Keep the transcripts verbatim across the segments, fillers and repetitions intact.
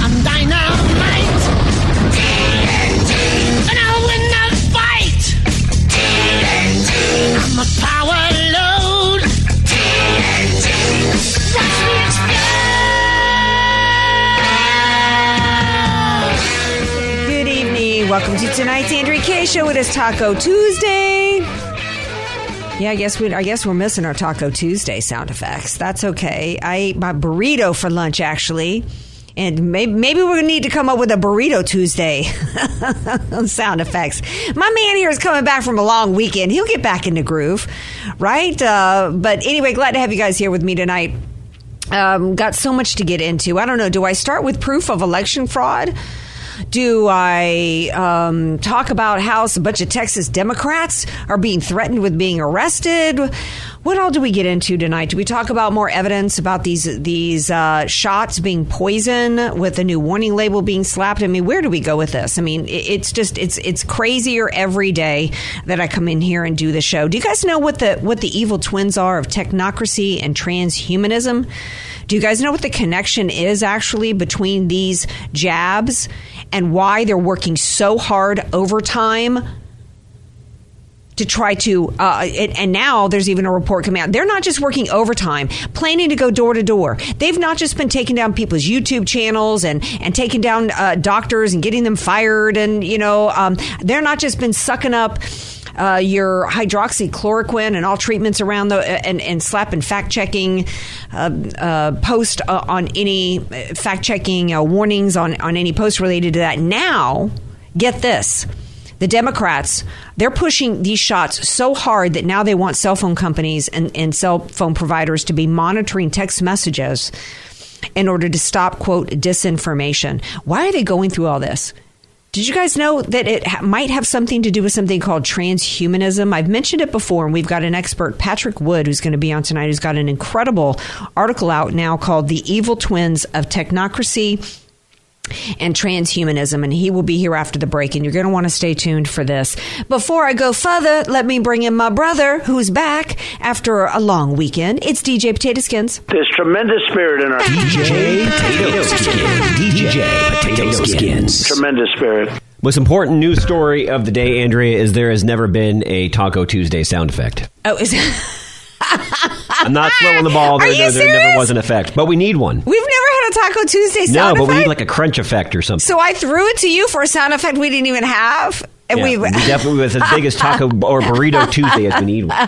I'm dynamite. And I'll win the fight. I'm a power load. Rush me explode. Welcome to tonight's Andrea Kaye Show. It is Taco Tuesday. Yeah, I guess we I guess we're missing our Taco Tuesday sound effects. That's okay. I ate my burrito for lunch actually, and maybe, maybe we're gonna need to come up with a Burrito Tuesday sound effects. My man here is coming back from a long weekend. He'll get back in the groove, right? Uh, but anyway, glad to have you guys here with me tonight. Um, got so much to get into. I don't know. Do I start with proof of election fraud? Do I um, talk about how a bunch of Texas Democrats are being threatened with being arrested? What all do we get into tonight? Do we talk about more evidence about these these uh, shots being poison with a new warning label being slapped? I mean, where do we go with this? I mean, it's just it's it's crazier every day that I come in here and do the show. Do you guys know what the what the evil twins are of technocracy and transhumanism? Do you guys know what the connection is actually between these jabs and why they're working so hard overtime to try to, uh, it, and now there's even a report coming out. They're not just working overtime, planning to go door to door. They've not just been taking down people's YouTube channels and, and taking down uh, doctors and getting them fired. And, you know, um, they're not just been sucking up uh, your hydroxychloroquine and all treatments around the, and, and slapping fact checking uh, uh, post uh, on any fact checking uh, warnings on, on any post related to that. Now, get this. The Democrats, they're pushing these shots so hard that now they want cell phone companies and, and cell phone providers to be monitoring text messages in order to stop, quote, disinformation. Why are they going through all this? Did you guys know that it ha- might have something to do with something called transhumanism? I've mentioned it before, and we've got an expert, Patrick Wood, who's going to be on tonight, who's got an incredible article out now called The Evil Twins of Technocracy and Transhumanism, and he will be here after the break, and you're going to want to stay tuned for this. Before I go further, let me bring in my brother, who's back after a long weekend. It's D J Potato Skins. There's tremendous spirit in our... D J Potato Skins. D J Potato Skins. Tremendous spirit. Most important news story of the day, Andrea, is there has never been a Taco Tuesday sound effect. Oh, is it... I'm not throwing the ball. There, Are you no, there serious? Never was an effect, but we need one. We've never had a Taco Tuesday sound effect. No, but effect? We need like a crunch effect or something. So I threw it to you for a sound effect we didn't even have. And yeah, we, we definitely was as big as Taco or Burrito Tuesday as we need one.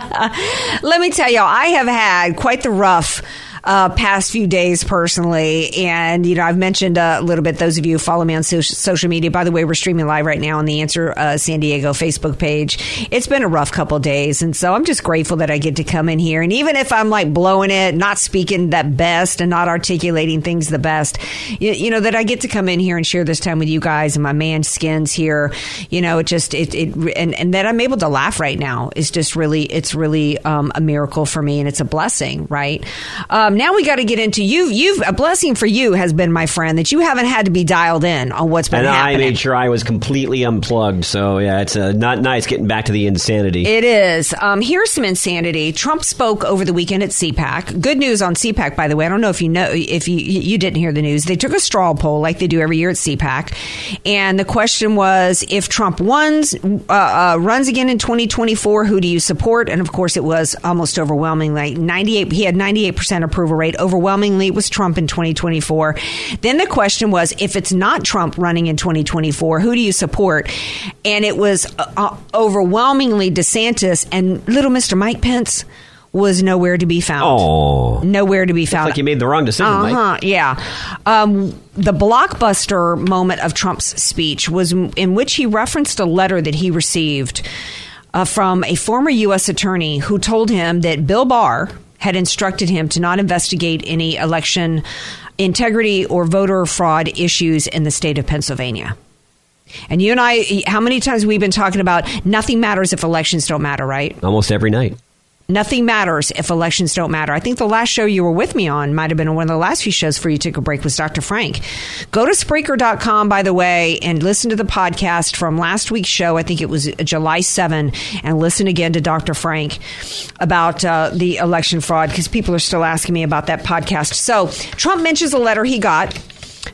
Let me tell y'all, I have had quite the rough uh, past few days personally. And, you know, I've mentioned a little bit, those of you who follow me on so- social media. By the way, we're streaming live right now on the Answer uh, San Diego Facebook page. It's been a rough couple of days. And so I'm just grateful that I get to come in here. And even if I'm like blowing it, not speaking that best and not articulating things the best, you, you know, that I get to come in here and share this time with you guys and my man Skins here, you know, it just, it, it and, and that I'm able to laugh right now is just really, it's really um, a miracle for me. And it's a blessing, right? Um, Now we got to get into you. You've a blessing for you has been, my friend, that you haven't had to be dialed in on what's been and happening. And I made sure I was completely unplugged. So, yeah, it's uh, not nice getting back to the insanity. It is. Um, here's some insanity. Trump spoke over the weekend at C PAC. Good news on C PAC, by the way. I don't know if you know if you, you didn't hear the news. They took a straw poll like they do every year at C PAC. And the question was, if Trump wins, uh, uh, runs again in twenty twenty-four, who do you support? And, of course, it was almost overwhelming. Like ninety-eight He had ninety-eight percent approval rate. Overwhelmingly, it was Trump in twenty twenty-four. Then the question was, if it's not Trump running in twenty twenty-four, who do you support? And it was uh, overwhelmingly DeSantis, and little Mister Mike Pence was nowhere to be found. Oh, nowhere to be found. It's like you made the wrong decision, uh-huh, Mike. Yeah. Um, the blockbuster moment of Trump's speech was in which he referenced a letter that he received uh, from a former U S attorney who told him that Bill Barr had instructed him to not investigate any election integrity or voter fraud issues in the state of Pennsylvania. And you and I, how many times we've been talking about nothing matters if elections don't matter, right? Almost every night. Nothing matters if elections don't matter. I think the last show you were with me on might have been one of the last few shows before you took a break was Doctor Frank. Go to Spreaker dot com, by the way, and listen to the podcast from last week's show. I think it was July seventh, and listen again to Doctor Frank about uh, the election fraud, because people are still asking me about that podcast. So Trump mentions a letter he got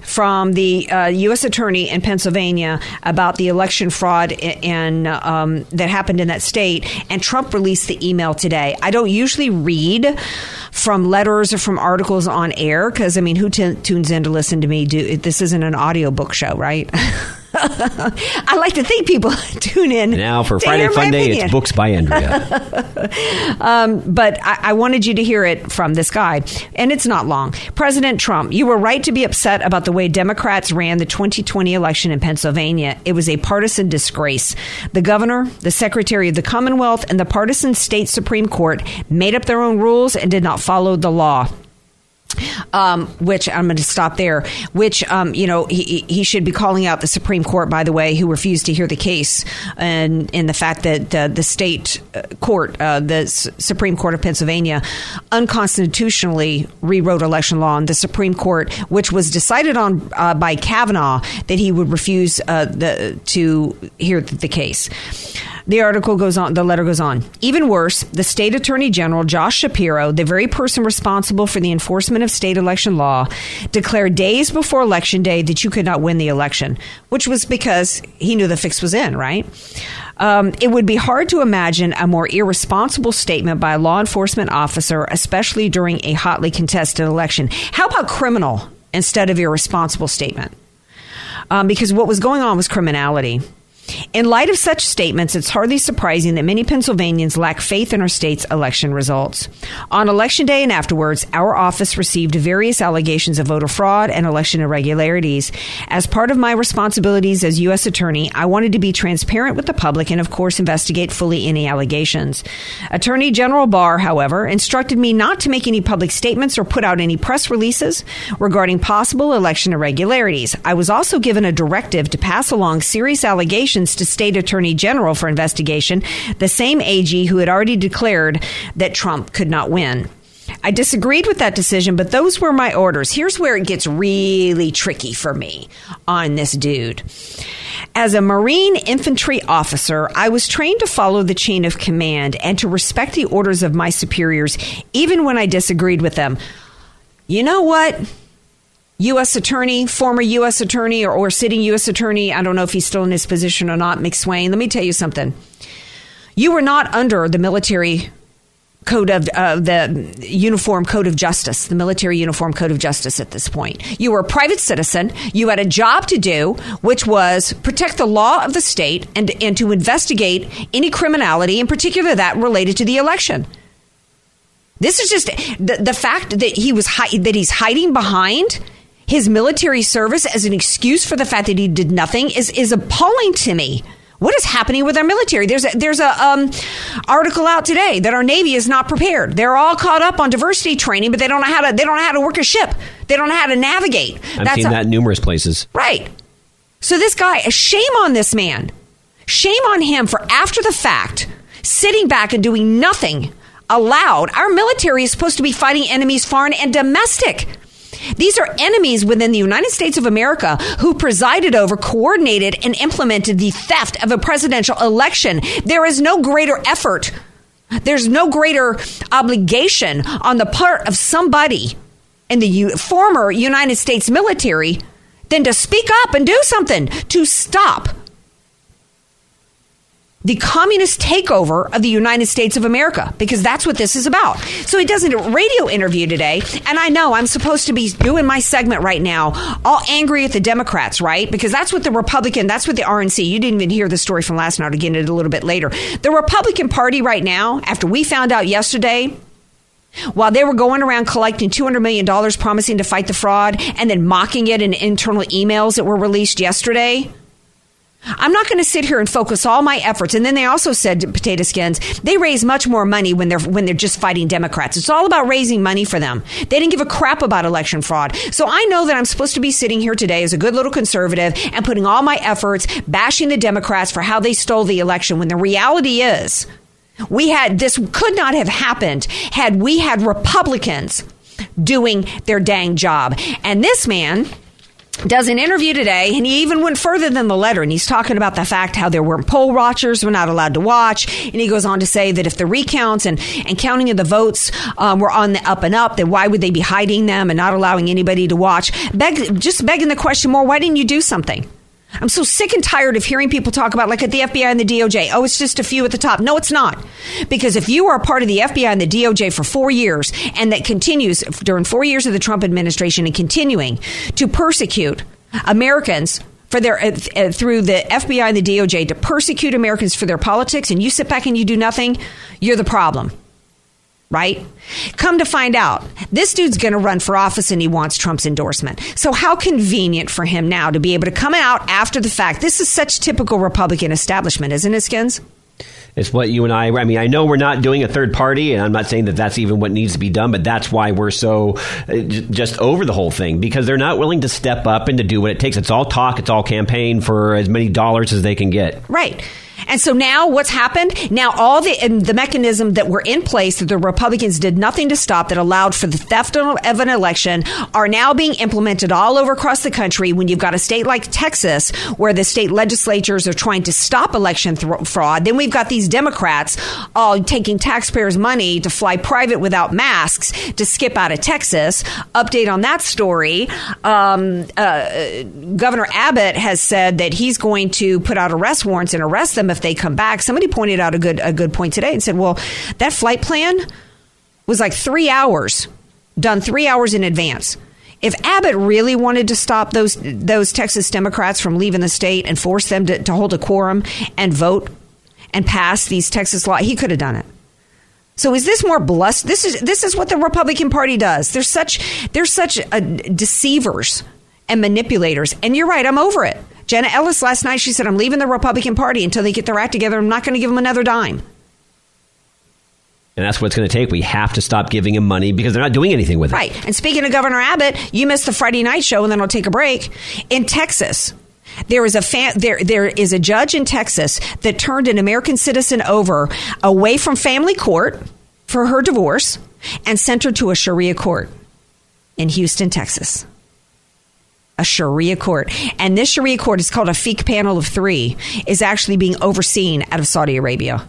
from the uh, U S attorney in Pennsylvania about the election fraud in, um, that happened in that state. And Trump released the email today. I don't usually read from letters or from articles on air because, I mean, who t- tunes in to listen to me? Do, this isn't an audiobook show, right? I like to think people tune in. Now for Friday Fun Day, it's Books by Andrea. um, but I, I wanted you to hear it from this guy, and it's not long. President Trump, you were right to be upset about the way Democrats ran the twenty twenty election in Pennsylvania. It was a partisan disgrace. The governor, the secretary of the Commonwealth, and the partisan state Supreme Court made up their own rules and did not follow the law. Um, which I'm going to stop there, which, um, you know, he, he should be calling out the Supreme Court, by the way, who refused to hear the case. And in the fact that uh, the state court, uh, the S- Supreme Court of Pennsylvania, unconstitutionally rewrote election law. And the Supreme Court, which was decided on uh, by Kavanaugh, that he would refuse uh, the, to hear the case. The article goes on. The letter goes on. Even worse, the state attorney general, Josh Shapiro, the very person responsible for the enforcement of state election law, declared days before election day that you could not win the election, which was because he knew the fix was in, right? Um, it would be hard to imagine a more irresponsible statement by a law enforcement officer, especially during a hotly contested election. How about criminal instead of irresponsible statement? Um, because what was going on was criminality. In light of such statements, it's hardly surprising that many Pennsylvanians lack faith in our state's election results. On election day and afterwards, our office received various allegations of voter fraud and election irregularities. As part of my responsibilities as U S attorney, I wanted to be transparent with the public and, of course, investigate fully any allegations. Attorney General Barr, however, instructed me not to make any public statements or put out any press releases regarding possible election irregularities. I was also given a directive to pass along serious allegations to state attorney general for investigation, the same A G who had already declared that Trump could not win. I disagreed with that decision, but those were my orders. Here's where it gets really tricky for me on this dude. As a Marine infantry officer, I was trained to follow the chain of command and to respect the orders of my superiors, even when I disagreed with them. You know what? U S attorney, former U S attorney or, or sitting U S attorney, I don't know if he's still in his position or not, McSwain, let me tell you something. You were not under the military code of uh, the uniform code of justice, the military uniform code of justice at this point. You were a private citizen. You had a job to do, which was protect the law of the state and, and to investigate any criminality, in particular that related to the election. This is just the, the fact that he was hi- that he's hiding behind his military service as an excuse for the fact that he did nothing is, is appalling to me. What is happening with our military? There's a, there's a um, article out today that our Navy is not prepared. They're all caught up on diversity training, but they don't know how to they don't know how to work a ship. They don't know how to navigate. I've That's seen a, that in numerous places. Right. So this guy, shame on this man. Shame on him for after the fact, sitting back and doing nothing allowed. Our military is supposed to be fighting enemies foreign and domestic. These are enemies within the United States of America who presided over, coordinated, and implemented the theft of a presidential election. There is no greater effort. There's no greater obligation on the part of somebody in the U- former United States military than to speak up and do something to stop the communist takeover of the United States of America, because that's what this is about. So he does a radio interview today, and I know I'm supposed to be doing my segment right now, all angry at the Democrats, right? Because that's what the Republican, that's what the R N C, you didn't even hear the story from last night, I'll get it a little bit later. The Republican Party right now, after we found out yesterday, while they were going around collecting two hundred million dollars, promising to fight the fraud, and then mocking it in internal emails that were released yesterday, I'm not going to sit here and focus all my efforts. And then they also said, Potato Skins, they raise much more money when they're when they're just fighting Democrats. It's all about raising money for them. They didn't give a crap about election fraud. So I know that I'm supposed to be sitting here today as a good little conservative and putting all my efforts bashing the Democrats for how they stole the election, when the reality is We had, this could not have happened had we had Republicans doing their dang job. And this man does an interview today, and he even went further than the letter, and he's talking about the fact how there were poll watchers were not allowed to watch, and he goes on to say that if the recounts and, and counting of the votes um, were on the up and up, then why would they be hiding them and not allowing anybody to watch? Beg, just begging the question more, why didn't you do something? I'm so sick and tired of hearing people talk about, like at the F B I and the D O J, oh, it's just a few at the top. No, it's not. Because if you are a part of the F B I and the D O J for four years, and that continues during four years of the Trump administration and continuing to persecute Americans for their uh, through the F B I and the D O J to persecute Americans for their politics, and you sit back and you do nothing, you're the problem. Right? Come to find out, this dude's going to run for office and he wants Trump's endorsement. So how convenient for him now to be able to come out after the fact. This is such typical Republican establishment, isn't it, Skins? It's what you and I, I mean, I know we're not doing a third party, and I'm not saying that that's even what needs to be done, but that's why we're so just over the whole thing, because they're not willing to step up and to do what it takes. It's all talk. It's all campaign for as many dollars as they can get. Right. And so now what's happened? Now all the and the mechanism that were in place that the Republicans did nothing to stop that allowed for the theft of an election are now being implemented all over across the country when you've got a state like Texas where the state legislatures are trying to stop election th- fraud. Then we've got these Democrats all taking taxpayers' money to fly private without masks to skip out of Texas. Update on that story. Um, uh, Governor Abbott has said that he's going to put out arrest warrants and arrest them if they come back. Somebody pointed out a good a good point today and said, well, that flight plan was like three hours, done three hours in advance. If Abbott really wanted to stop those those Texas Democrats from leaving the state and force them to, to hold a quorum and vote and pass these Texas laws, he could have done it. So is this more bluster? This is this is what the Republican Party does. They're such they're such a deceivers and manipulators. And you're right, I'm over it. Jenna Ellis last night, she said, I'm leaving the Republican Party until they get their act together. I'm not going to give them another dime. And that's what it's going to take. We have to stop giving them money because they're not doing anything with it. Right. And speaking of Governor Abbott, you missed the Friday night show, and then I'll take a break. In Texas, there is a fan, there there is a judge in Texas that turned an American citizen over away from family court for her divorce and sent her to a Sharia court in Houston, Texas. A Sharia court. And this Sharia court is called a fiqh panel of three, is actually being overseen out of Saudi Arabia.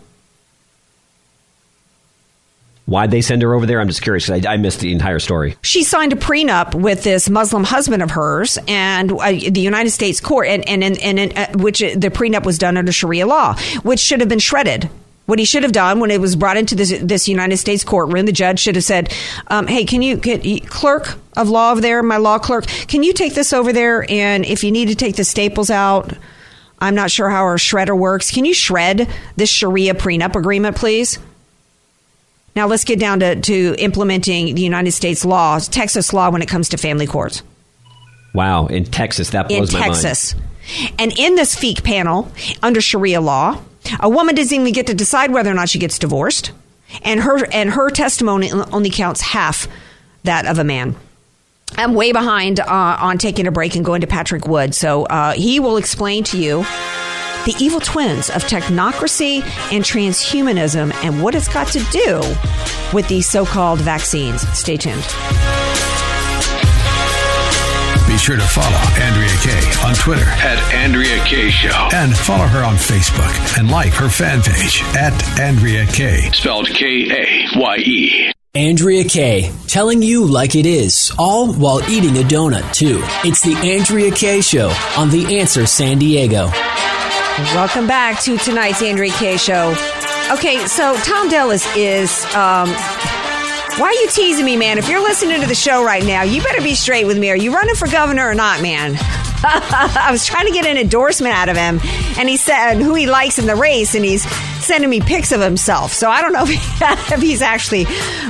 Why'd they send her over there? I'm just curious. I, I missed the entire story. She signed a prenup with this Muslim husband of hers, and uh, the United States court, and and and, and, and uh, which the prenup was done under Sharia law, which should have been shredded. What he should have done when it was brought into this, this United States courtroom, the judge should have said, um, hey, can you get clerk of law over there, my law clerk, can you take this over there? And if you need to take the staples out, I'm not sure how our shredder works. Can you shred this Sharia prenup agreement, please? Now let's get down to, to implementing the United States law, Texas law, when it comes to family courts. Wow. In Texas, that blows my mind. In Texas. And in this fiqh panel under Sharia law, a woman doesn't even get to decide whether or not she gets divorced, and her and her testimony only counts half that of a man. I'm way behind uh, on taking a break and going to Patrick Wood, so uh, he will explain to you the evil twins of technocracy and transhumanism and what it's got to do with these so-called vaccines. Stay tuned. Be sure to follow Andrea Kaye on Twitter at Andrea Kaye Show, and follow her on Facebook and like her fan page at Andrea Kaye, spelled K A Y E. Andrea Kaye, telling you like it is, all while eating a donut too. It's the Andrea Kaye Show on The Answer San Diego. Welcome back to tonight's Andrea Kaye Show. Okay, so Tom Dellis is... Um, why are you teasing me, man? If you're listening to the show right now, you better be straight with me. Are you running for governor or not, man? I was trying to get an endorsement out of him, and he said who he likes in the race, and he's sending me pics of himself. So I don't know if, he, if he's actually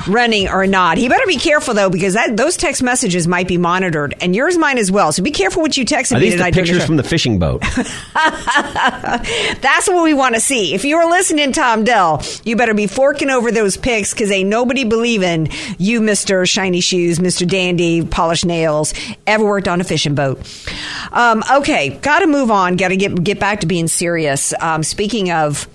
running or not. He better be careful, though, because that, those text messages might be monitored, and yours, mine as well. So be careful what you text me. Are these the pictures from the fishing boat? That's what we want to see. If you were listening, Tom Dell, you better be forking over those pics, because ain't nobody believing you, Mister Shiny Shoes, Mister Dandy, Polished Nails, ever worked on a fishing boat. Um, okay, got to move on. Got to get get back to being serious. Um, speaking of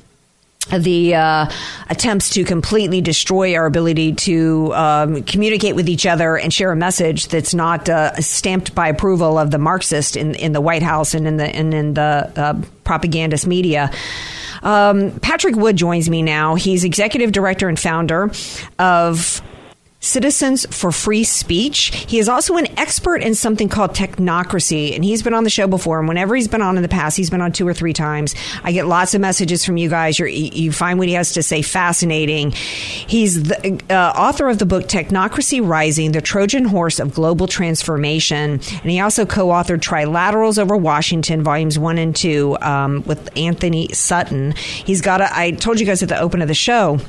the uh, attempts to completely destroy our ability to um, communicate with each other and share a message that's not uh, stamped by approval of the Marxist in, in the White House and in the and in the uh, propagandist media. Um, Patrick Wood joins me now. He's executive director and founder of Citizens for Free Speech. He is also an expert in something called technocracy, and he's been on the show before. And whenever he's been on in the past, he's been on two or three times. I get lots of messages from you guys. You're, you find what he has to say fascinating. He's the uh, author of the book Technocracy Rising, the Trojan Horse of Global Transformation. And he also co-authored Trilaterals Over Washington, Volumes one and two, um, with Anthony Sutton. He's got a, I told you guys at the open of the show,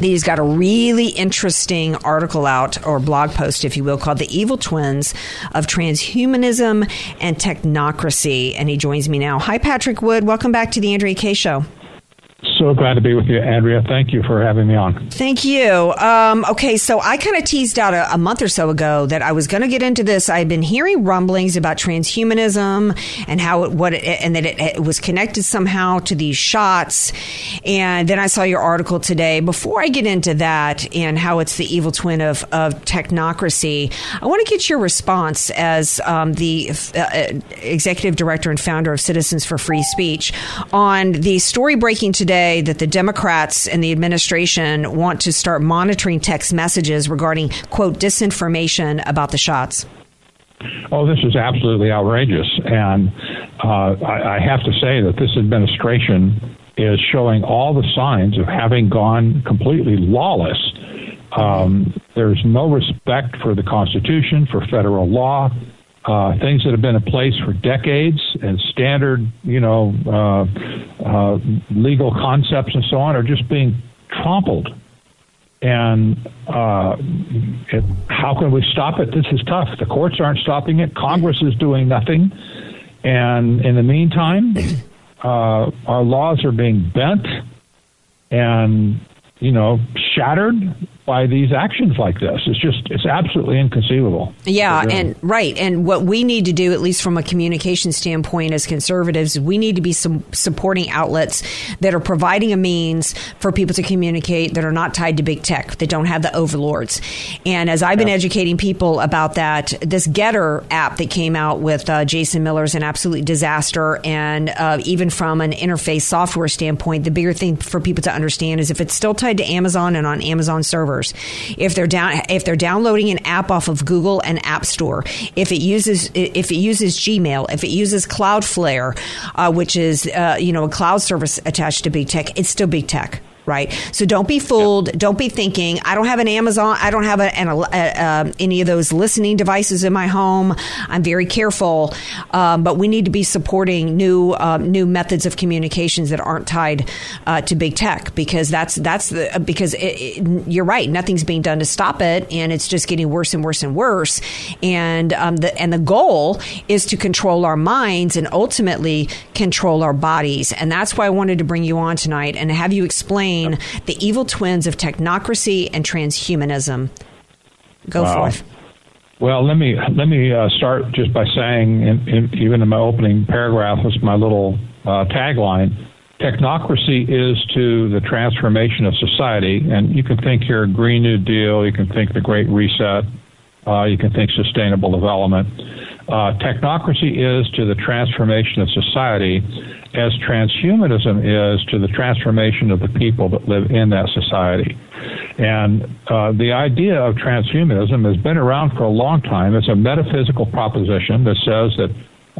he's got a really interesting article out, or blog post, if you will, called The Evil Twins of Transhumanism and Technocracy. And he joins me now. Hi, Patrick Wood. Welcome back to the Andrea Kaye Show. So glad to be with you, Andrea. Thank you for having me on. Thank you. Um, okay, so I kind of teased out a, a month or so ago that I was going to get into this. I've been hearing rumblings about transhumanism and how it, what it, and that it, it was connected somehow to these shots. And then I saw your article today. Before I get into that and how it's the evil twin of, of technocracy, I want to get your response as um, the uh, executive director and founder of Citizens for Free Speech on the story breaking today that the Democrats and the administration want to start monitoring text messages regarding, quote, disinformation about the shots. Oh, this is absolutely outrageous. And uh, I, I have to say that this administration is showing all the signs of having gone completely lawless. Um, there's no respect for the Constitution, for federal law, uh, things that have been in place for decades and standard, you know, uh, Uh, legal concepts and so on are just being trampled. And uh, it, how can we stop it? This is tough. The courts aren't stopping it. Congress is doing nothing. And in the meantime, uh, our laws are being bent and, you know, shattered by these actions like this. It's just, it's absolutely inconceivable. Yeah, and right. And what we need to do, at least from a communication standpoint as conservatives, we need to be some supporting outlets that are providing a means for people to communicate that are not tied to big tech, that don't have the overlords. And as I've been yeah. educating people about that, this Getter app that came out with uh, Jason Miller is an absolute disaster. And uh, even from an interface software standpoint, the bigger thing for people to understand is if it's still tied to Amazon and on Amazon servers, if they're down, if they're downloading an app off of Google and App Store, if it uses if it uses Gmail, if it uses Cloudflare, uh, which is uh, you know a cloud service attached to big tech, it's still big tech. Right. So don't be fooled. Don't be thinking I don't have an Amazon. I don't have a, an, a, uh, any of those listening devices in my home. I'm very careful. Um, but we need to be supporting new uh, new methods of communications that aren't tied uh, to big tech, because that's that's the because it, it, you're right. Nothing's being done to stop it. And it's just getting worse and worse and worse. And um, the and the goal is to control our minds and ultimately control our bodies. And that's why I wanted to bring you on tonight and have you explain the evil twins of technocracy and transhumanism. Go wow. forth. Well, let me let me uh, start just by saying, in, in, even in my opening paragraph, was my little uh, tagline: technocracy is to the transformation of society. And you can think here Green New Deal, you can think the Great Reset, uh, you can think sustainable development. Uh, technocracy is to the transformation of society as transhumanism is to the transformation of the people that live in that society. And uh, the idea of transhumanism has been around for a long time. It's a metaphysical proposition that says that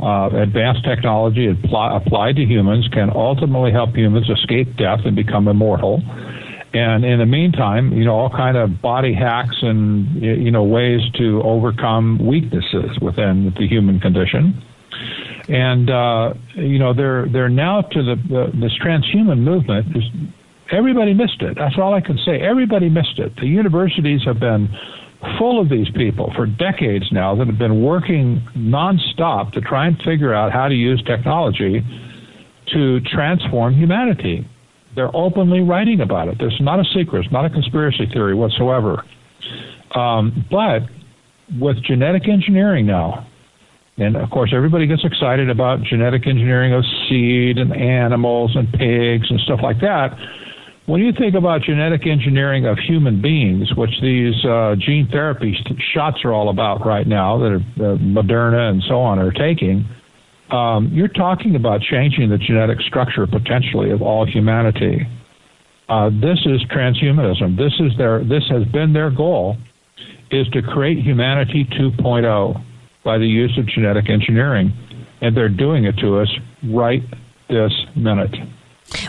uh, advanced technology apply, applied to humans can ultimately help humans escape death and become immortal. And in the meantime, you know, all kind of body hacks and, you know, ways to overcome weaknesses within the human condition. And, uh, you know, they're, they're now to the, the this transhuman movement. Is, everybody missed it. That's all I can say. Everybody missed it. The universities have been full of these people for decades now that have been working nonstop to try and figure out how to use technology to transform humanity. They're openly writing about it. It's not a secret. It's not a conspiracy theory whatsoever. Um, but with genetic engineering now, And, of course, everybody gets excited about genetic engineering of seed and animals and pigs and stuff like that. When you think about genetic engineering of human beings, which these uh, gene therapy shots are all about right now, that are, uh, Moderna and so on are taking, um, you're talking about changing the genetic structure potentially of all humanity. Uh, this is transhumanism. This is their. This has been their goal, is to create humanity two point oh by the use of genetic engineering, and they're doing it to us right this minute.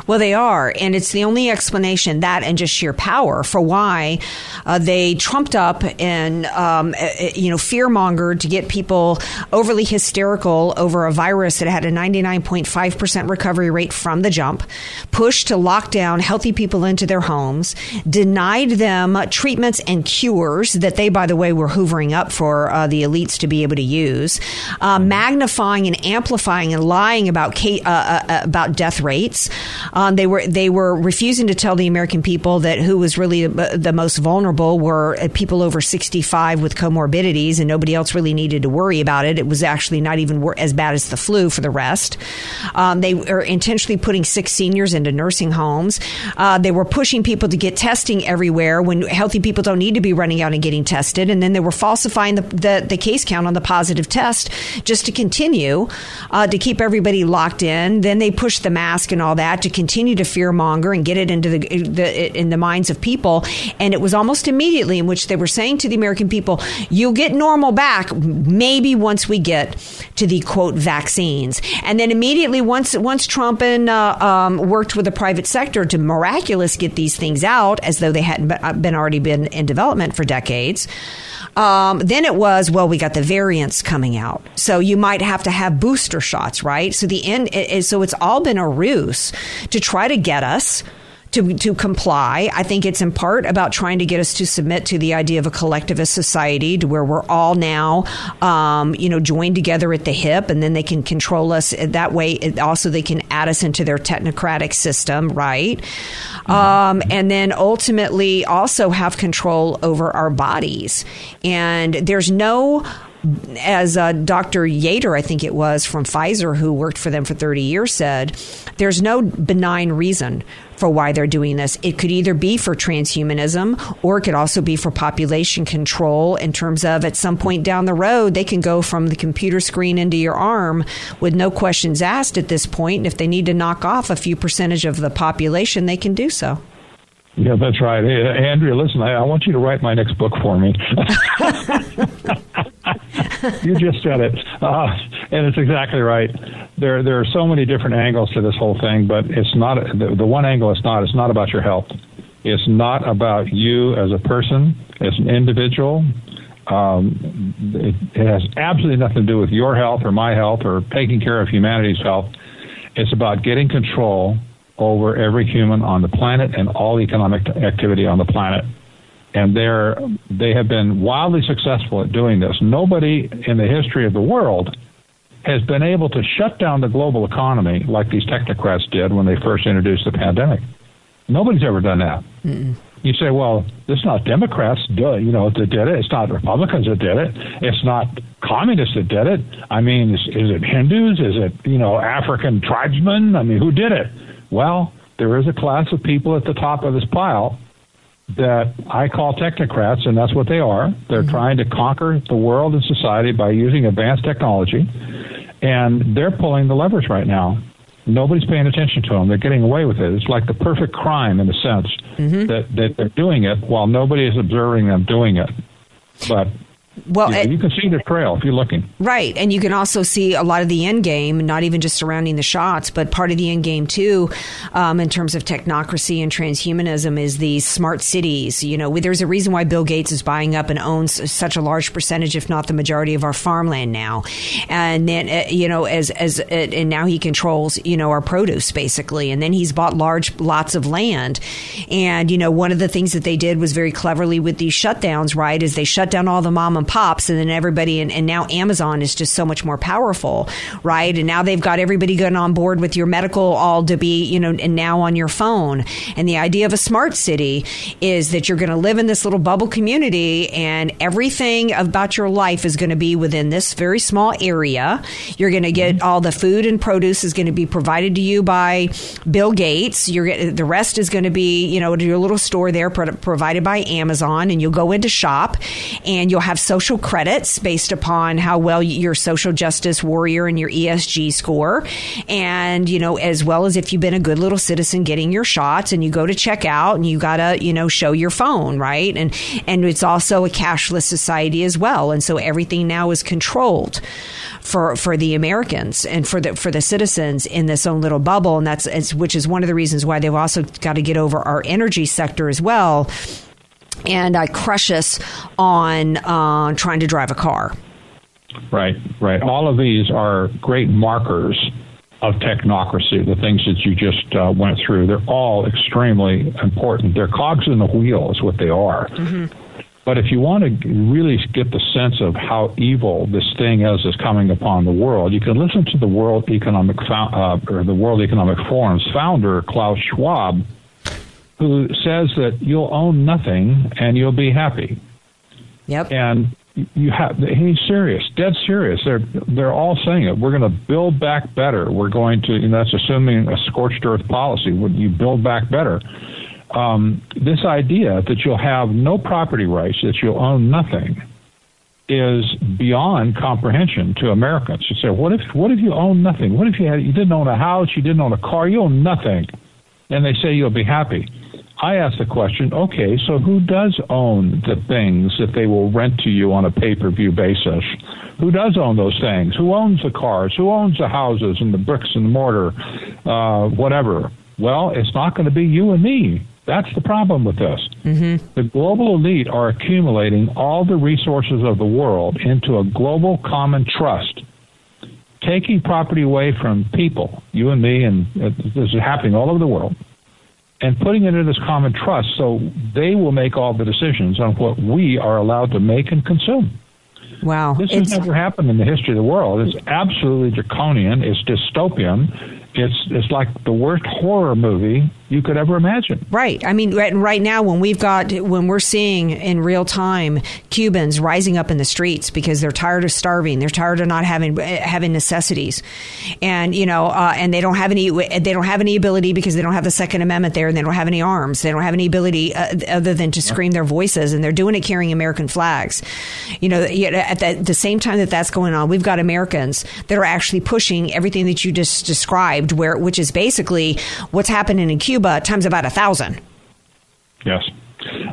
Well, they are, and it's the only explanation, that and just sheer power, for why uh, they trumped up and, um, you know, fear-mongered to get people overly hysterical over a virus that had a ninety-nine point five percent recovery rate from the jump, pushed to lock down healthy people into their homes, denied them treatments and cures that they, by the way, were hoovering up for uh, the elites to be able to use, uh, magnifying and amplifying and lying about, ca- uh, uh, about death rates. Um, they were they were refusing to tell the American people that who was really the most vulnerable were people over sixty-five with comorbidities, and nobody else really needed to worry about it. It was actually not even as bad as the flu for the rest. Um, they were intentionally putting sick seniors into nursing homes. Uh, they were pushing people to get testing everywhere when healthy people don't need to be running out and getting tested. And then they were falsifying the, the, the case count on the positive test just to continue uh, to keep everybody locked in. Then they pushed the mask and all that, to continue to fearmonger and get it into the, the in the minds of people. And it was almost immediately in which they were saying to the American people, you'll get normal back maybe once we get to the, quote, vaccines. And then immediately once once Trump and uh, um, worked with the private sector to miraculously get these things out, as though they hadn't been already been in development for decades, um, then it was, well, we got the variants coming out. So you might have to have booster shots, right? So the end is, so it's all been a ruse to try to get us to to comply. I think it's in part about trying to get us to submit to the idea of a collectivist society, to where we're all now, um, you know, joined together at the hip, and then they can control us that way. It, also, they can add us into their technocratic system, right? Mm-hmm. Um, and then ultimately also have control over our bodies. And there's no... As uh, Doctor Yater, I think it was, from Pfizer, who worked for them for thirty years, said, there's no benign reason for why they're doing this. It could either be for transhumanism, or it could also be for population control, in terms of at some point down the road, they can go from the computer screen into your arm with no questions asked at this point. And if they need to knock off a few percentage of the population, they can do so. Yeah, that's right. Hey, Andrea, listen, I, I want you to write my next book for me. You just said it. Uh, and it's exactly right. There there are so many different angles to this whole thing, but it's not the, the one angle it's not. It's not about your health. It's not about you as a person, as an individual. Um, it, it has absolutely nothing to do with your health or my health or taking care of humanity's health. It's about getting control over every human on the planet and all economic activity on the planet. And they're, they have been wildly successful at doing this. Nobody in the history of the world has been able to shut down the global economy like these technocrats did when they first introduced the pandemic. Nobody's ever done that. Mm-mm. You say, well, it's not Democrats you know, that did it. It's not Republicans that did it. It's not communists that did it. I mean, is, is it Hindus? Is it, you know, African tribesmen? I mean, who did it? Well, there is a class of people at the top of this pile that I call technocrats, and that's what they are. They're mm-hmm. trying to conquer the world and society by using advanced technology, and they're pulling the levers right now. Nobody's paying attention to them. They're getting away with it. It's like the perfect crime, in a sense, mm-hmm. that, that they're doing it while nobody is observing them doing it. But... Well, yeah, it, you can see the trail if you're looking. Right. And you can also see a lot of the end game, not even just surrounding the shots, but part of the end game, too, um, in terms of technocracy and transhumanism, is these smart cities. You know, there's a reason why Bill Gates is buying up and owns such a large percentage, if not the majority, of our farmland now. And then, uh, you know, as as it, and now he controls, you know, our produce, basically. And then he's bought large lots of land. And, you know, one of the things that they did was very cleverly with these shutdowns, right, is they shut down all the mom and and pops, and then everybody, and, and now Amazon is just so much more powerful, right? And now they've got everybody going on board with your medical all to be, you know, and now on your phone. And the idea of a smart city is that you're going to live in this little bubble community, and everything about your life is going to be within this very small area. You're going to get all the food and produce is going to be provided to you by Bill Gates. You're, the rest is going to be, you know, to your little store there pro- provided by Amazon, and you'll go into shop, and you'll have social credits based upon how well your social justice warrior and your E S G score, and, you know, as well as if you've been a good little citizen getting your shots, and you go to check out and you got to, you know, show your phone, right? And, and it's also a cashless society as well. And so everything now is controlled for, for the Americans and for the, for the citizens in this own little bubble. And that's, it's, which is one of the reasons why they've also got to get over our energy sector as well. And I crush us on uh, trying to drive a car. Right, right. All of these are great markers of technocracy, the things that you just uh, went through. They're all extremely important. They're cogs in the wheel is what they are. Mm-hmm. But if you want to really get the sense of how evil this thing is is coming upon the world, you can listen to the World Economic Fo- uh, or the World Economic Forum's founder, Klaus Schwab, who says that you'll own nothing and you'll be happy. Yep. And you have, he's serious, dead serious. They're they're all saying it. We're going to build back better. We're going to, and that's assuming a scorched earth policy. Would you build back better? Um, this idea that you'll have no property rights, that you'll own nothing, is beyond comprehension to Americans. You say, what if what if you own nothing? What if you had you didn't own a house, you didn't own a car, you own nothing, and they say you'll be happy. I ask the question, okay, so who does own the things that they will rent to you on a pay-per-view basis? Who does own those things? Who owns the cars? Who owns the houses and the bricks and mortar, uh, whatever? Well, it's not going to be you and me. That's the problem with this. Mm-hmm. The global elite are accumulating all the resources of the world into a global common trust, taking property away from people, you and me, and this is happening all over the world, and putting it into this common trust so they will make all the decisions on what we are allowed to make and consume. Wow. This has it's, never happened in the history of the world. It's absolutely draconian. It's dystopian. It's it's like the worst horror movie you could ever imagine. Right. I mean, right, right now when we've got when we're seeing in real time Cubans rising up in the streets because they're tired of starving, they're tired of not having having necessities, and you know, uh, and they don't have any they don't have any ability because they don't have the Second Amendment there, and they don't have any arms, they don't have any ability uh, other than to scream their voices, and they're doing it carrying American flags. You know, at the, the same time that that's going on, we've got Americans that are actually pushing everything that you just described. Where, which is basically what's happening in Cuba times about a thousand. Yes,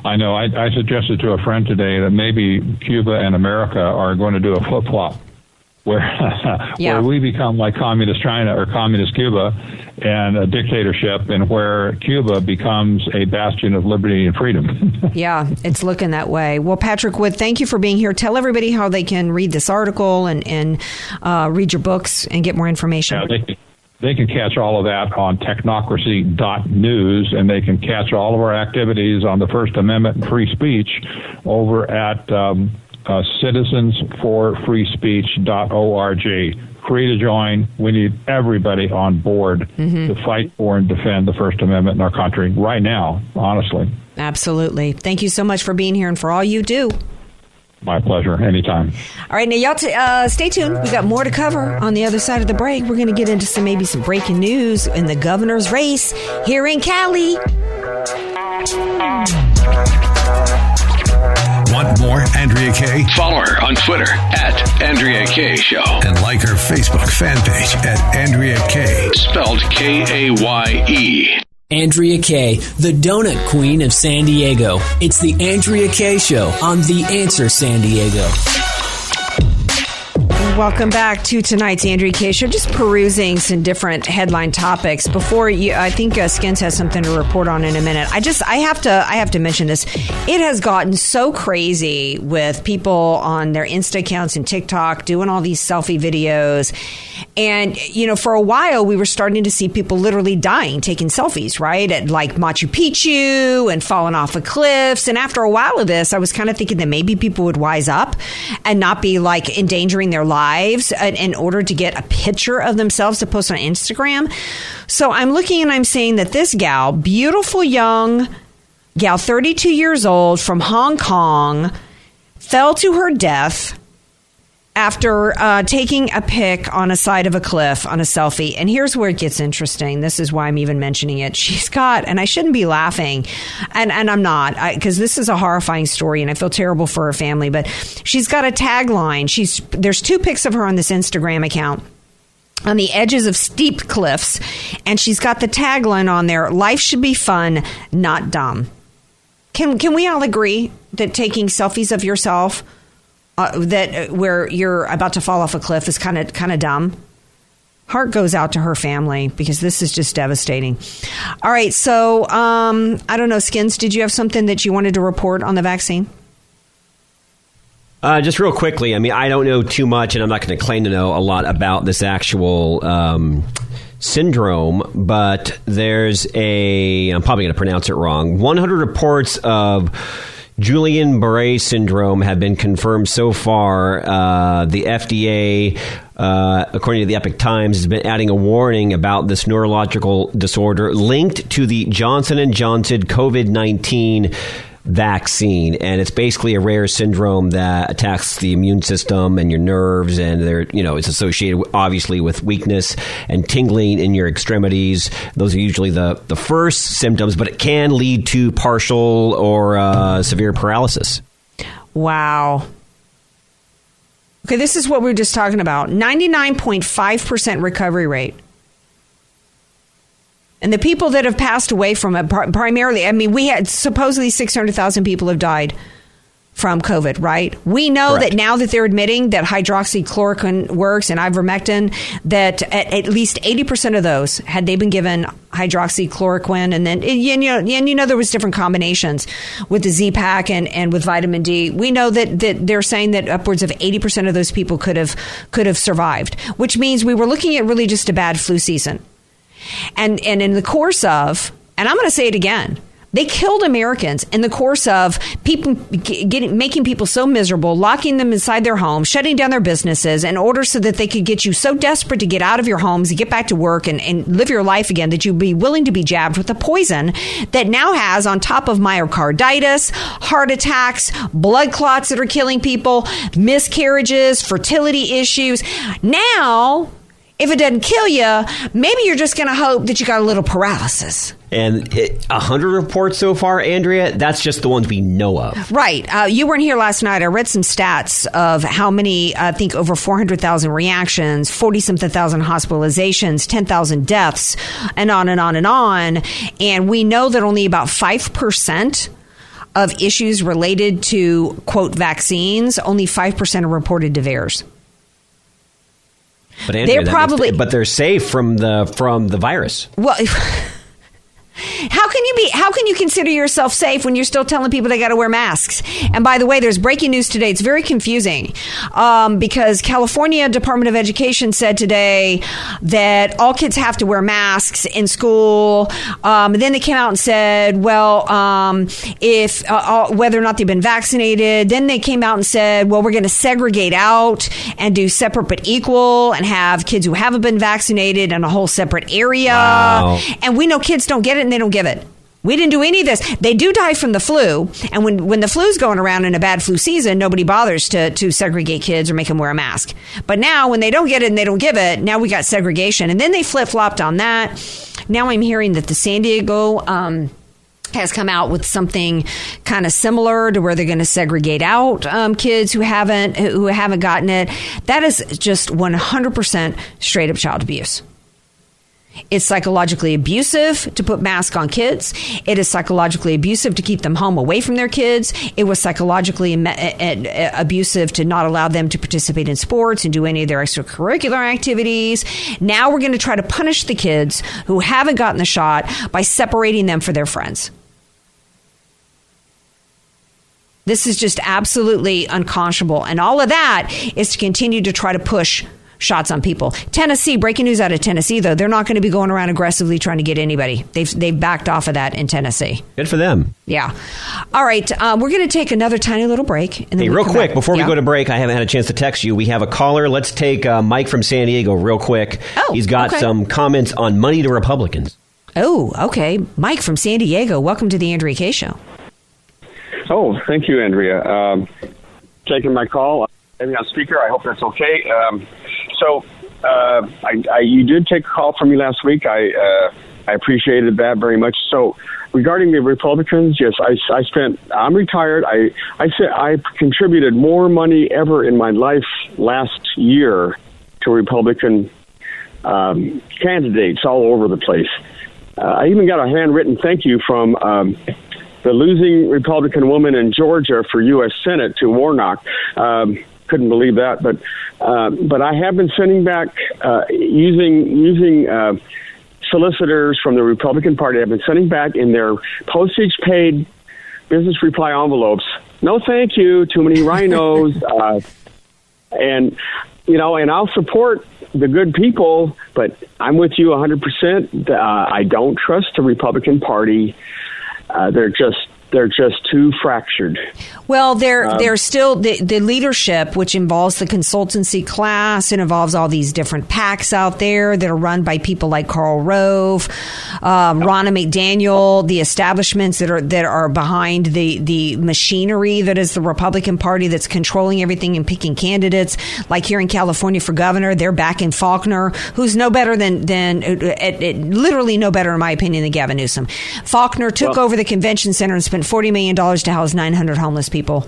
I know. I, I suggested to a friend today that maybe Cuba and America are going to do a flip flop, where yeah. where we become like communist China or communist Cuba and a dictatorship, and where Cuba becomes a bastion of liberty and freedom. Yeah, it's looking that way. Well, Patrick Wood, thank you for being here. Tell everybody how they can read this article and and uh, read your books and get more information. Yeah, they- They can catch all of that on technocracy dot news, and they can catch all of our activities on the First Amendment and free speech over at um, uh, citizens for free speech dot org. Free to join. We need everybody on board mm-hmm. to fight for and defend the First Amendment in our country right now, honestly. Absolutely. Thank you so much for being here and for all you do. My pleasure. Anytime. All right. Now, y'all t- uh, stay tuned. We got more to cover on the other side of the break. We're going to get into some maybe some breaking news in the governor's race here in Cali. Want more Andrea Kaye? Follow her on Twitter at Andrea Kaye Show. And like her Facebook fan page at Andrea Kaye. Spelled K A Y E. Andrea Kaye, the donut queen of San Diego. It's the Andrea Kaye Show on The Answer San Diego. Welcome back to tonight's Andrea Kaye Show. Just perusing some different headline topics before you. I think uh, Skins has something to report on in a minute. I just I have to I have to mention this. It has gotten so crazy with people on their Insta accounts and TikTok doing all these selfie videos, and you know, for a while we were starting to see people literally dying taking selfies, right, at like Machu Picchu and falling off of cliffs. And after a while of this, I was kind of thinking that maybe people would wise up and not be like endangering their lives. lives in order to get a picture of themselves to post on Instagram. So I'm looking and I'm seeing that this gal, beautiful young gal, thirty-two years old from Hong Kong, fell to her death after uh, taking a pic on a side of a cliff on a selfie. And here's where it gets interesting. This is why I'm even mentioning it. She's got, and I shouldn't be laughing, and, and I'm not, because this is a horrifying story, and I feel terrible for her family, but she's got a tagline. She's There's two pics of her on this Instagram account on the edges of steep cliffs, and she's got the tagline on there, "Life should be fun, not dumb." Can, can we all agree that taking selfies of yourself Uh, that uh, where you're about to fall off a cliff is kind of kind of dumb? Heart goes out to her family, because this is just devastating. All right, so um, I don't know, Skins, did you have something that you wanted to report on the vaccine? Uh, just real quickly, I mean, I don't know too much, and I'm not going to claim to know a lot about this actual um, syndrome, but there's a, I'm probably going to pronounce it wrong, one hundred reports of Guillain-Barré syndrome have been confirmed so far. Uh, the F D A, uh, according to the Epoch Times, has been adding a warning about this neurological disorder linked to the Johnson and Johnson COVID nineteen vaccine. And it's basically a rare syndrome that attacks the immune system and your nerves, and they're, you know, it's associated obviously with weakness and tingling in your extremities. Those are usually the the first symptoms, but it can lead to partial or uh, severe paralysis. Wow. Okay, this is what we were just talking about. ninety-nine point five percent recovery rate. And the people that have passed away from it, primarily, I mean, we had supposedly six hundred thousand people have died from COVID, right? We know Correct. That now that they're admitting that hydroxychloroquine works and ivermectin, that at, at least eighty percent of those, had they been given hydroxychloroquine, and then, and, you know, and you know, there was different combinations with the Z PAC and, and with vitamin D. We know that, that they're saying that upwards of eighty percent of those people could have could have survived, which means we were looking at really just a bad flu season. And and in the course of, and I'm going to say it again, they killed Americans in the course of people getting, making people so miserable, locking them inside their homes, shutting down their businesses in order so that they could get you so desperate to get out of your homes and get back to work and, and live your life again that you'd be willing to be jabbed with a poison that now has, on top of myocarditis, heart attacks, blood clots that are killing people, miscarriages, fertility issues. Now, if it doesn't kill you, maybe you're just going to hope that you got a little paralysis. And a hundred reports so far, Andrea, that's just the ones we know of. Right. Uh, you weren't here last night. I read some stats of how many, I think over four hundred thousand reactions, forty-something thousand hospitalizations, ten thousand deaths, and on and on and on. And we know that only about five percent of issues related to, quote, vaccines, only five percent are reported to V A E R S. But Andrea, they're probably, makes, but they're safe from the from the virus. Well, how can you be? How can you consider yourself safe when you're still telling people they got to wear masks? And by the way, there's breaking news today. It's very confusing um, because California Department of Education said today that all kids have to wear masks in school. Um, and then they came out and said, well, um, if uh, all, whether or not they've been vaccinated. Then they came out and said, well, we're going to segregate out and do separate but equal and have kids who haven't been vaccinated in a whole separate area. Wow. And we know kids don't get it. And they don't give it. We didn't do any of this. They do die from the flu. And when, when the flu's going around in a bad flu season, nobody bothers to, to segregate kids or make them wear a mask. But now when they don't get it and they don't give it, now we got segregation. And then they flip-flopped on that. Now I'm hearing that the San Diego um, has come out with something kind of similar to where they're going to segregate out um, kids who haven't, who haven't gotten it. That is just one hundred percent straight-up child abuse. It's psychologically abusive to put masks on kids. It is psychologically abusive to keep them home away from their kids. It was psychologically abusive to not allow them to participate in sports and do any of their extracurricular activities. Now we're going to try to punish the kids who haven't gotten the shot by separating them from their friends. This is just absolutely unconscionable. And all of that is to continue to try to push shots on people. Tennessee, breaking news out of Tennessee, though, they're not going to be going around aggressively trying to get anybody. They've they've backed off of that in Tennessee. Good for them. Yeah. All right. Um, we're going to take another tiny little break. And then hey, real quick, back. before yeah. we go to break, I haven't had a chance to text you. We have a caller. Let's take uh, Mike from San Diego real quick. Oh, He's got okay. some comments on money to Republicans. Oh, okay. Mike from San Diego, welcome to the Andrea Kaye Show. Oh, thank you, Andrea. Um, taking my call. I'm on speaker. I hope that's okay. Um, so uh, I, I, you did take a call from me last week. I uh, I appreciated that very much. So regarding the Republicans, yes, I, I spent. I'm retired. I I said I contributed more money ever in my life last year to Republican um, candidates all over the place. Uh, I even got a handwritten thank you from. Um, The losing Republican woman in Georgia for U S Senate to Warnock. Um, couldn't believe that, but uh, but I have been sending back uh, using using uh, solicitors from the Republican Party. I've been sending back in their postage-paid business reply envelopes. No, thank you. Too many rhinos, uh, and you know, and I'll support the good people, but I'm with you one hundred percent. Uh, I don't trust the Republican Party. Uh, they're just they're just too fractured. Well, they're um, they're still the, the leadership, which involves the consultancy class and involves all these different PACs out there that are run by people like Karl Rove, um, Ronna McDaniel, the establishments that are that are behind the the machinery that is the Republican Party that's controlling everything and picking candidates. Like here in California for governor, they're back in Faulconer, who's no better than than it, it, it, literally no better in my opinion than Gavin Newsom. Faulconer took well, over the convention center and spent forty million dollars to house nine hundred homeless people.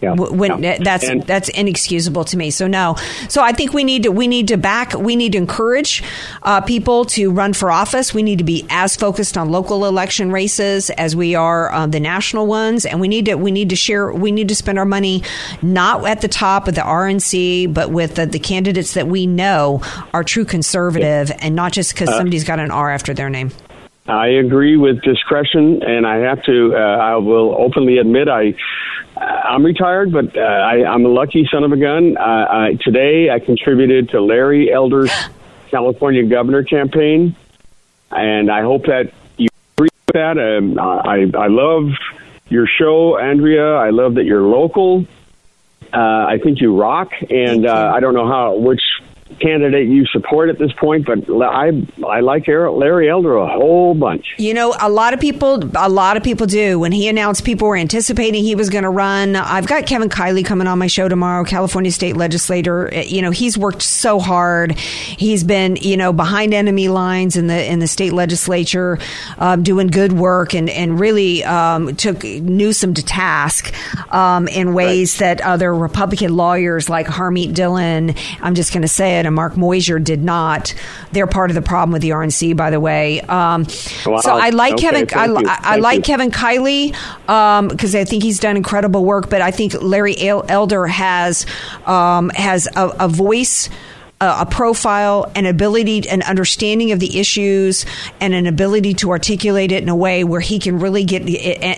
Yeah, when yeah. that's and, that's inexcusable to me. So no. So I think we need to we need to back we need to encourage uh, people to run for office. We need to be as focused on local election races as we are on uh, the national ones, and we need to we need to share we need to spend our money not at the top of the R N C, but with the, the candidates that we know are true conservative, yeah. and not just because uh, somebody's got an R after their name. I agree with discretion, and I have to. Uh, I will openly admit I, I'm retired, but uh, I, I'm a lucky son of a gun. Uh, I, today, I contributed to Larry Elder's California governor campaign, and I hope that you agree with that. Um, I, I love your show, Andrea. I love that you're local. Uh, I think you rock, and uh, I don't know how which. candidate you support at this point, but I I like Larry Elder a whole bunch. You know, a lot of people, a lot of people do. When he announced, people were anticipating he was going to run. I've got Kevin Kiley coming on my show tomorrow, California state legislator. You know, he's worked so hard. He's been, you know, behind enemy lines in the in the state legislature, um, doing good work, and and really um, took Newsom to task um, in ways right. that other Republican lawyers like Harmeet Dillon, I'm just going to say it. Mark Moynier did not. They're part of the problem with the R N C, by the way. Um, wow. So I like okay, Kevin. I, I, I like you. Kevin Kiley because um, I think he's done incredible work. But I think Larry Elder has um, has a, a voice. A profile, an ability, an understanding of the issues, and an ability to articulate it in a way where he can really get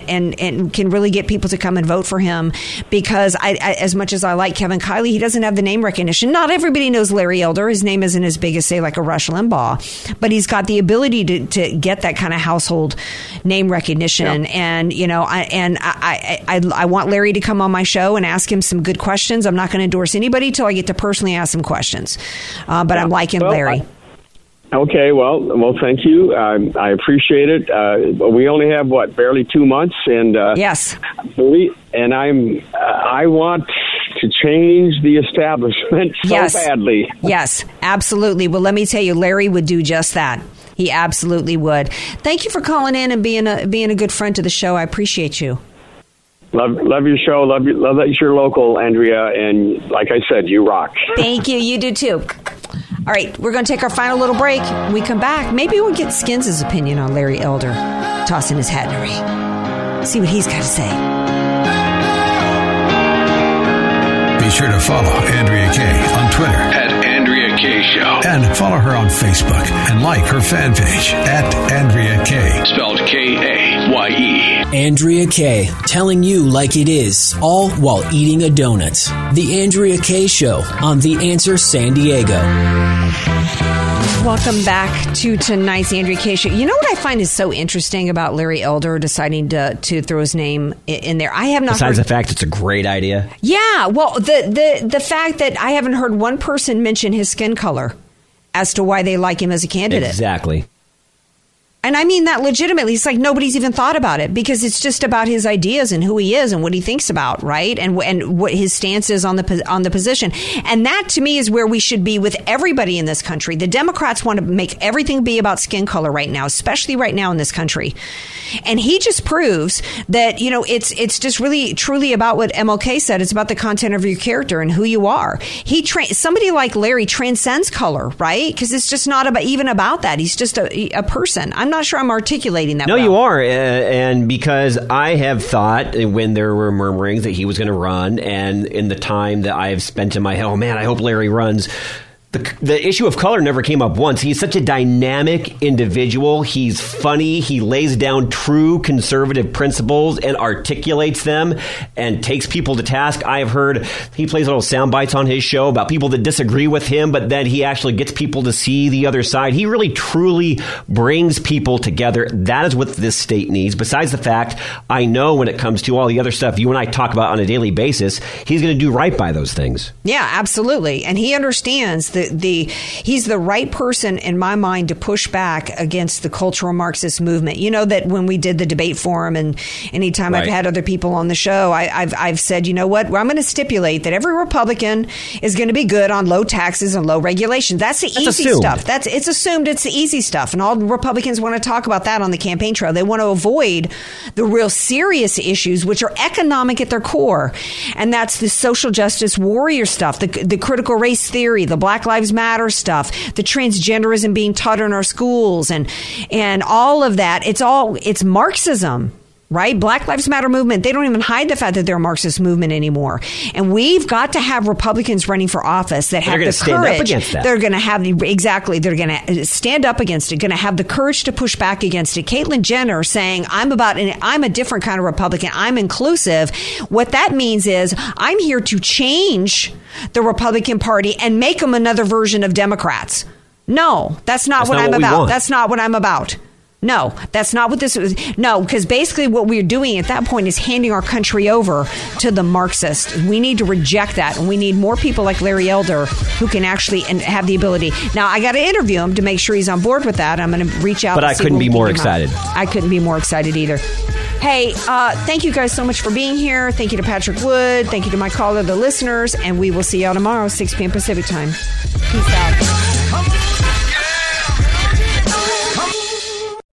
and and can really get people to come and vote for him. Because I, I, as much as I like Kevin Kiley, he doesn't have the name recognition. Not everybody knows Larry Elder. His name isn't as big as, say, like a Rush Limbaugh, but he's got the ability to, to get that kind of household name recognition. Yeah. And you know, I and I, I I want Larry to come on my show and ask him some good questions. I'm not going to endorse anybody till I get to personally ask him questions. Uh, but yeah. I'm liking well, Larry. I, okay, well, well, thank you. I, I appreciate it. Uh, we only have what, barely two months, and uh, yes, and I'm uh, I want to change the establishment so yes. badly. Yes, absolutely. Well, let me tell you, Larry would do just that. He absolutely would. Thank you for calling in and being a being a good friend to the show. I appreciate you. Love, love your show. Love, you, love that you're local, Andrea. And like I said, you rock. Thank you. You do too. All right, we're going to take our final little break. When we come back, maybe we'll get Skins' opinion on Larry Elder tossing his hat in a ring. See what he's got to say. Be sure to follow Andrea Kaye on Twitter at Andrea Kaye Show. And follow her on Facebook and like her fan page at Andrea Kaye. Spelled K A Y E. Andrea Kaye, telling you like it is, all while eating a donut. The Andrea Kaye Show on The Answer San Diego. Welcome back to tonight's Andrea Kaye Show. You know what I find is so interesting about Larry Elder deciding to, to throw his name in there? I have not Besides heard, the fact it's a great idea? Yeah, well, the, the, the fact that I haven't heard one person mention his skin color as to why they like him as a candidate. Exactly. And I mean that legitimately. It's like nobody's even thought about it because it's just about his ideas and who he is and what he thinks about, right? And and what his stance is on the on the position. And that, to me, is where we should be with everybody in this country. The Democrats want to make everything be about skin color right now, especially right now in this country. And he just proves that, you know, it's it's just really truly about what M L K said. It's about the content of your character and who you are. He tra- somebody like Larry transcends color, right? Because it's just not about even about that. He's just a, a person. I'm I'm not sure I'm articulating that well. No, you are. Uh, and because I have thought when there were murmurings that he was going to run, and in the time that I have spent in my head, oh, man, I hope Larry runs. The, the issue of color never came up once. He's such a dynamic individual. He's funny. He lays down true conservative principles and articulates them and takes people to task. I have heard he plays little sound bites on his show about people that disagree with him, but then he actually gets people to see the other side. He really, truly brings people together. That is what this state needs. Besides the fact, I know when it comes to all the other stuff you and I talk about on a daily basis, he's going to do right by those things. Yeah, absolutely. And he understands that. The, he's the right person in my mind to push back against the cultural Marxist movement. You know that when we did the debate forum, and anytime right. I've had other people on the show, I, I've I've said, you know what? Well, I'm going to stipulate that every Republican is going to be good on low taxes and low regulations. That's the That's easy assumed. stuff. That's it's assumed. It's the easy stuff, and all Republicans want to talk about that on the campaign trail. They want to avoid the real serious issues, which are economic at their core, and that's the social justice warrior stuff, the the critical race theory, the Black Lives Lives Matter stuff, the transgenderism being taught in our schools, and and all of that. It's all it's Marxism, right? Black Lives Matter movement. They don't even hide the fact that they're a Marxist movement anymore. And we've got to have Republicans running for office that have the courage. They're going to stand up against that. They're going to have the, exactly. They're going to stand up against it. Going to have the courage to push back against it. Caitlyn Jenner saying, "I'm about. An, I'm a different kind of Republican. I'm inclusive." What that means is, I'm here to change the Republican Party and make them another version of Democrats. No, that's not that's what not I'm what about. That's not what I'm about. No, that's not what this is. No, because basically what we're doing at that point is handing our country over to the Marxists. We need to reject that, and we need more people like Larry Elder who can actually and have the ability. Now, I got to interview him to make sure he's on board with that. I'm going to reach out. But I couldn't be more excited. I couldn't be more excited either. Hey, uh, thank you guys so much for being here. Thank you to Patrick Wood. Thank you to my caller, the listeners, and we will see y'all tomorrow, six p.m. Pacific time. Peace out.